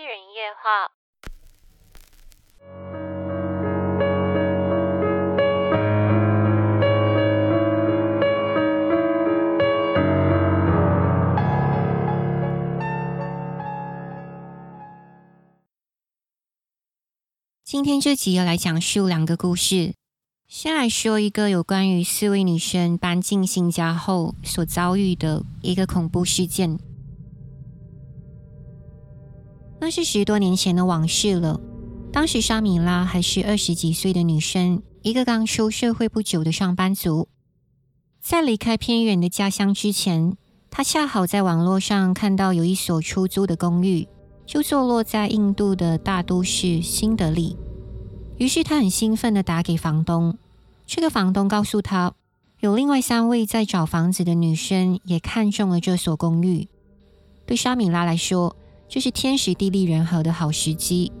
一人夜话。今天这集要来讲述两个故事，先来说一个有关于4位女生搬进新家后所遭遇的一个恐怖事件。那是10多年前的往事了，当时莎米拉还是20几岁的女生，一个刚出社会不久的上班族。在离开偏远的家乡之前，她恰好在网络上看到有一所出租的公寓，就坐落在印度的大都市新德里。于是他很兴奋地打给房东，这个房东告诉他，有另外3位在找房子的女生也看中了这所公寓。对莎米拉来说，这是天时地利人和的好时机。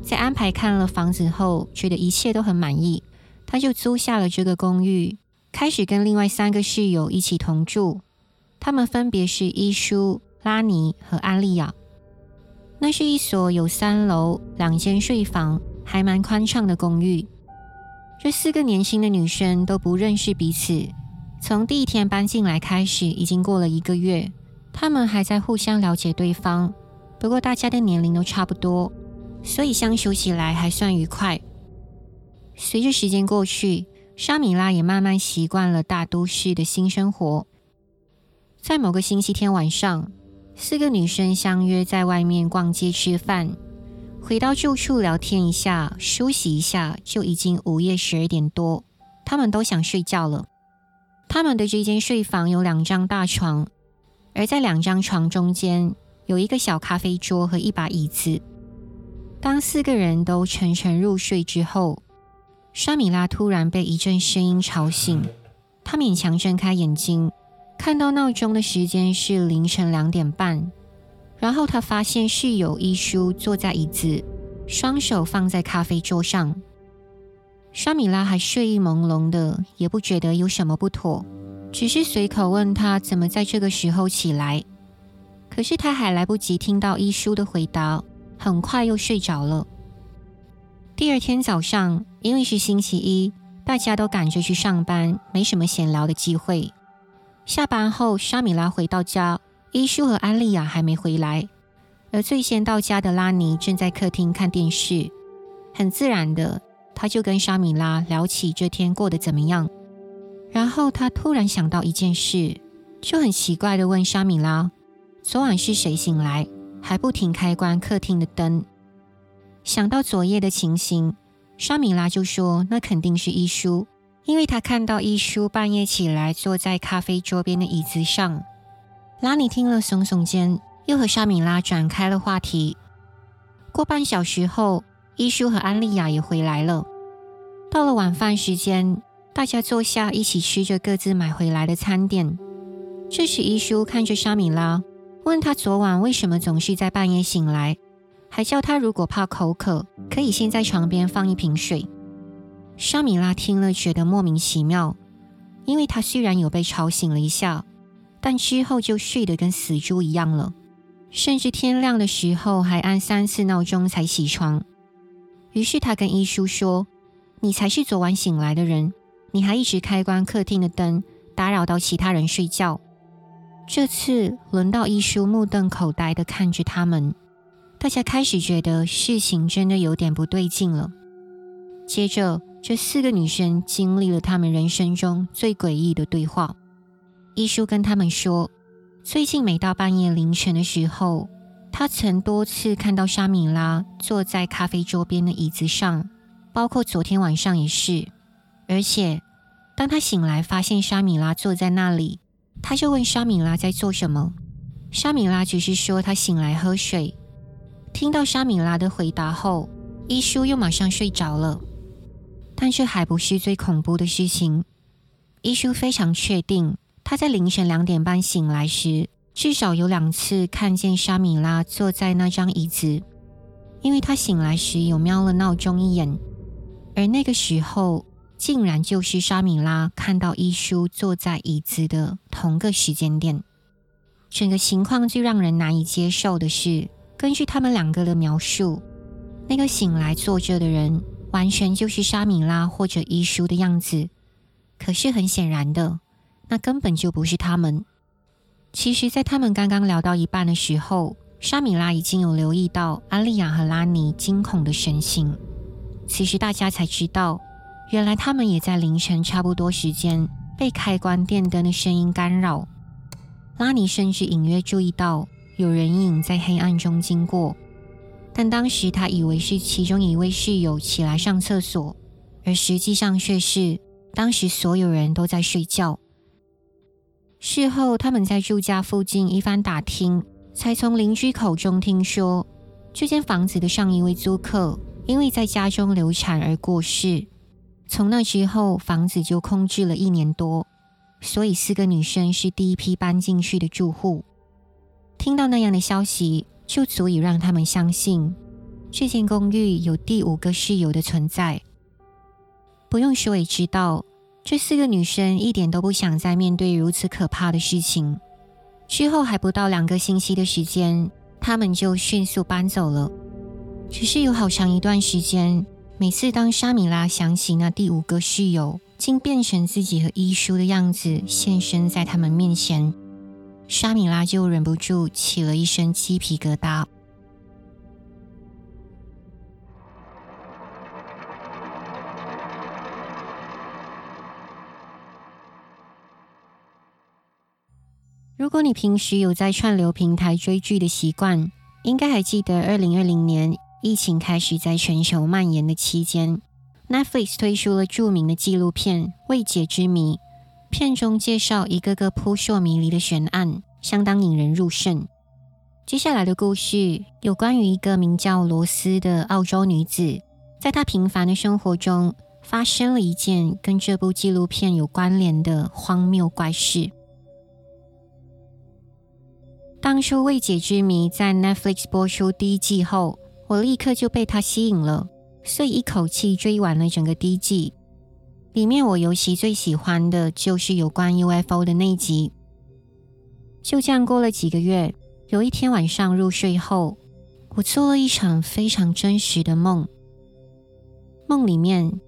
在安排看了房子后，觉得一切都很满意，他就租下了这个公寓，开始跟另外3个室友一起同住。他们分别是伊舒、拉尼和安利亚。那是一所有3楼、2间睡房，还蛮宽敞的公寓。这4个年轻的女生都不认识彼此，从第一天搬进来开始，已经过了1个月，她们还在互相了解对方。不过大家的年龄都差不多，所以相处起来还算愉快。随着时间过去，莎米拉也慢慢习惯了大都市的新生活。在某个星期天晚上，4个女生相约在外面逛街吃饭，回到住处聊天一下，梳洗一下，就已经午夜12点多，她们都想睡觉了。她们的这间睡房有2张大床，而在2张床中间有一个小咖啡桌和1把椅子。当4个人都沉沉入睡之后，莎米拉突然被一阵声音吵醒，她勉强睁开眼睛，看到闹钟的时间是凌晨2点半，然后他发现室友伊舒坐在椅子，双手放在咖啡桌上。莎米拉还睡意朦胧的，也不觉得有什么不妥，只是随口问他怎么在这个时候起来。可是他还来不及听到伊舒的回答，很快又睡着了。第二天早上，因为是星期一，大家都赶着去上班，没什么闲聊的机会。下班后，莎米拉回到家，伊舒和安利亚还没回来，而最先到家的拉尼正在客厅看电视。很自然的，他就跟莎米拉聊起这天过得怎么样。然后他突然想到一件事，就很奇怪的问莎米拉，昨晚是谁醒来还不停开关客厅的灯？想到昨夜的情形，莎米拉就说那肯定是伊舒，因为他看到伊舒半夜起来坐在咖啡桌边的椅子上。拉尼听了耸耸肩，又和莎米拉转开了话题。过半小时后，伊舒和安利亚也回来了。到了晚饭时间，大家坐下一起吃着各自买回来的餐点。这时伊舒看着莎米拉，问她昨晚为什么总是在半夜醒来，还叫她如果怕口渴，可以先在床边放一瓶水。莎米拉听了觉得莫名其妙，因为她虽然有被吵醒了一下，但之后就睡得跟死猪一样了，甚至天亮的时候还按3次闹钟才起床。于是她跟伊舒说，你才是昨晚醒来的人，你还一直开关客厅的灯，打扰到其他人睡觉。这次轮到伊舒目瞪口呆地看着他们，大家开始觉得事情真的有点不对劲了。接着这4个女生经历了她们人生中最诡异的对话。伊舒跟她们说，最近每到半夜凌晨的时候，她曾多次看到莎米拉坐在咖啡桌边的椅子上，包括昨天晚上也是。而且当她醒来发现莎米拉坐在那里，她就问莎米拉在做什么。莎米拉只是说她醒来喝水。听到莎米拉的回答后，伊舒又马上睡着了。但这还不是最恐怖的事情。伊舒非常确定，他在凌晨2点半醒来时，至少有2次看见莎米拉坐在那张椅子，因为他醒来时有瞄了闹钟一眼，而那个时候竟然就是莎米拉看到伊舒坐在椅子的同个时间点。整个情况最让人难以接受的是，根据他们两个的描述，那个醒来坐着的人完全就是莎米拉或者伊舒的样子，可是很显然的，那根本就不是他们。其实在他们刚刚聊到一半的时候，莎米拉已经有留意到阿丽亚和拉尼惊恐的神情，此时大家才知道，原来他们也在凌晨差不多时间被开关电灯的声音干扰。拉尼甚至隐约注意到有人影在黑暗中经过，但当时他以为是其中一位室友起来上厕所，而实际上却是当时所有人都在睡觉。事后他们在住家附近一番打听，才从邻居口中听说，这间房子的上一位租客因为在家中流产而过世，从那之后房子就空置了1年多，所以4个女生是第一批搬进去的住户。听到那样的消息，就足以让他们相信这间公寓有第5个室友的存在。不用说也知道，这4个女生一点都不想再面对如此可怕的事情。之后还不到2个星期的时间，他们就迅速搬走了。只是有好长一段时间，每次当莎米拉想起那第5个室友竟变成自己和伊舒的样子现身在他们面前，莎米拉就忍不住起了一身鸡皮疙瘩。如果你平时有在串流平台追剧的习惯，应该还记得2020年疫情开始在全球蔓延的期间， Netflix 推出了著名的纪录片《未解之谜》，片中介绍一个个扑朔迷离的悬案，相当引人入胜。接下来的故事有关于一个名叫罗斯的澳洲女子，在她平凡的生活中发生了一件跟这部纪录片有关联的荒谬怪事。当初《未解之谜》在 Netflix 播出第1季后，我立刻就被它吸引了，所以一口气追完了整个第1季。里面我尤其最喜欢的就是有关 UFO 的那一集。就这样过了几个月，有一天晚上入睡后，我做了一场非常真实的梦。梦里面，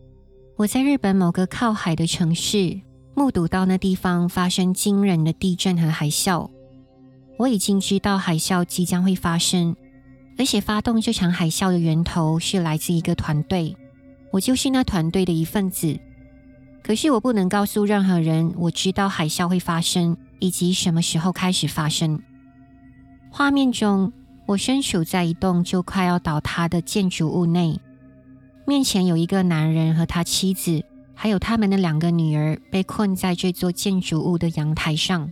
我在日本某个靠海的城市，目睹到那地方发生惊人的地震和海啸。我已经知道海啸即将会发生，而且发动这场海啸的源头是来自一个团队，我就是那团队的一份子。可是我不能告诉任何人我知道海啸会发生以及什么时候开始发生。画面中，我身处在一栋就快要倒塌的建筑物内，面前有一个男人和他妻子还有他们的2个女儿被困在这座建筑物的阳台上，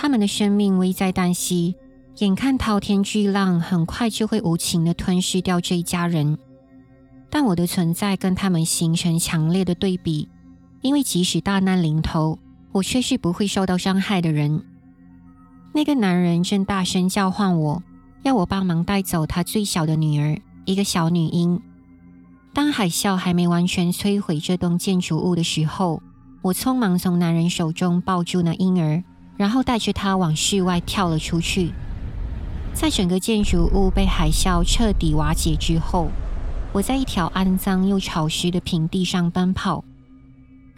他们的生命危在旦夕，眼看滔天巨浪很快就会无情地吞噬掉这一家人。但我的存在跟他们形成强烈的对比，因为即使大难临头，我却是不会受到伤害的人。那个男人正大声叫唤我，要我帮忙带走他最小的女儿，一个小女婴。当海啸还没完全摧毁这栋建筑物的时候，我匆忙从男人手中抱住那婴儿，然后带着他往室外跳了出去。在整个建筑物被海啸彻底瓦解之后，我在一条肮脏又潮湿的平地上奔跑，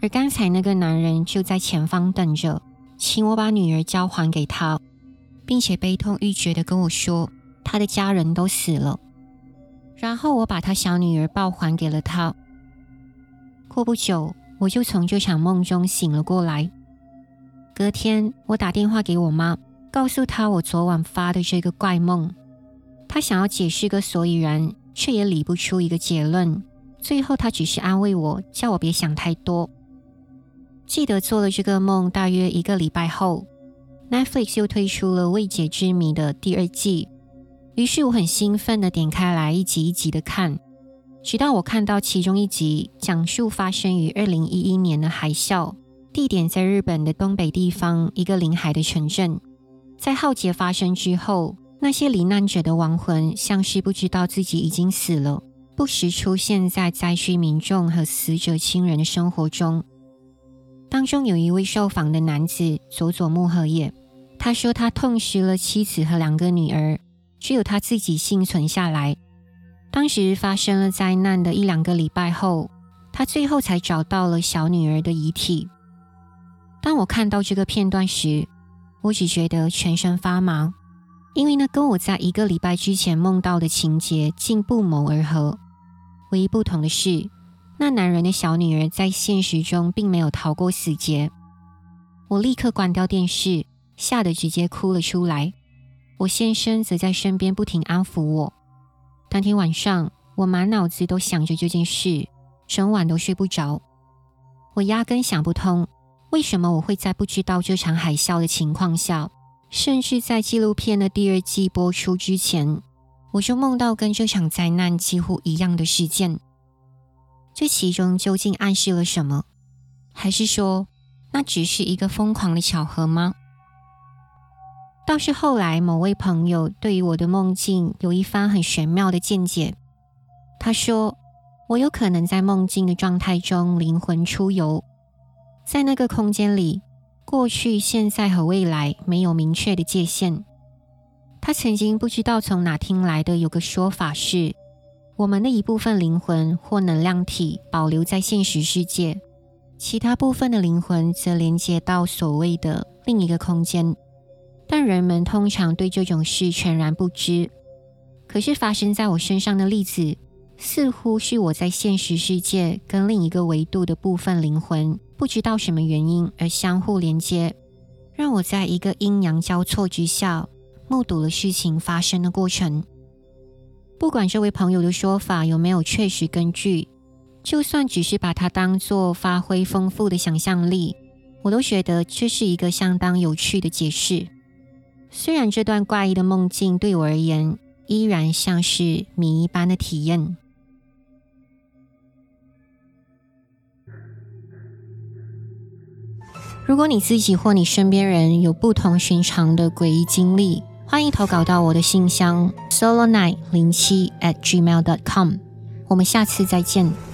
而刚才那个男人就在前方等着，请我把女儿交还给他，并且悲痛欲绝地跟我说他的家人都死了。然后我把他小女儿抱还给了他。过不久，我就从这场梦中醒了过来。隔天，我打电话给我妈，告诉她我昨晚发的这个怪梦。她想要解释个所以然，却也理不出一个结论，最后他只是安慰我，叫我别想太多。记得做了这个梦大约1个礼拜后， Netflix 又推出了《未解之谜》的第2季，于是我很兴奋地点开来一集一集地看，直到我看到其中一集讲述发生于2011年的海啸，地点在日本的东北地方一个临海的城镇。在浩劫发生之后，那些罹难者的亡魂像是不知道自己已经死了，不时出现在灾区民众和死者亲人的生活中。当中有一位受访的男子佐佐木和也，他说他痛失了妻子和2个女儿，只有他自己幸存下来。当时发生了灾难的一两个礼拜后，他最后才找到了小女儿的遗体。当我看到这个片段时，我只觉得全身发麻，因为那跟我在一个礼拜之前梦到的情节竟不谋而合。唯一不同的是，那男人的小女儿在现实中并没有逃过死劫。我立刻关掉电视，吓得直接哭了出来。我先生则在身边不停安抚我。当天晚上，我满脑子都想着这件事，整晚都睡不着。我压根想不通，为什么我会在不知道这场海啸的情况下，甚至在纪录片的第二季播出之前，我就梦到跟这场灾难几乎一样的事件。这其中究竟暗示了什么？还是说，那只是一个疯狂的巧合吗？倒是后来某位朋友对于我的梦境有一番很玄妙的见解。他说，我有可能在梦境的状态中灵魂出游，在那个空间里，过去、现在和未来没有明确的界限。他曾经不知道从哪听来的有个说法是，我们的一部分灵魂或能量体保留在现实世界，其他部分的灵魂则连接到所谓的另一个空间。但人们通常对这种事全然不知。可是发生在我身上的例子，似乎是我在现实世界跟另一个维度的部分灵魂不知道什么原因而相互连接，让我在一个阴阳交错之下目睹了事情发生的过程。不管这位朋友的说法有没有确实根据，就算只是把它当作发挥丰富的想象力，我都觉得这是一个相当有趣的解释。虽然这段怪异的梦境对我而言依然像是谜一般的体验。如果你自己或你身边人有不同寻常的诡异经历，欢迎投稿到我的信箱 solonight07@gmail.com。 我们下次再见。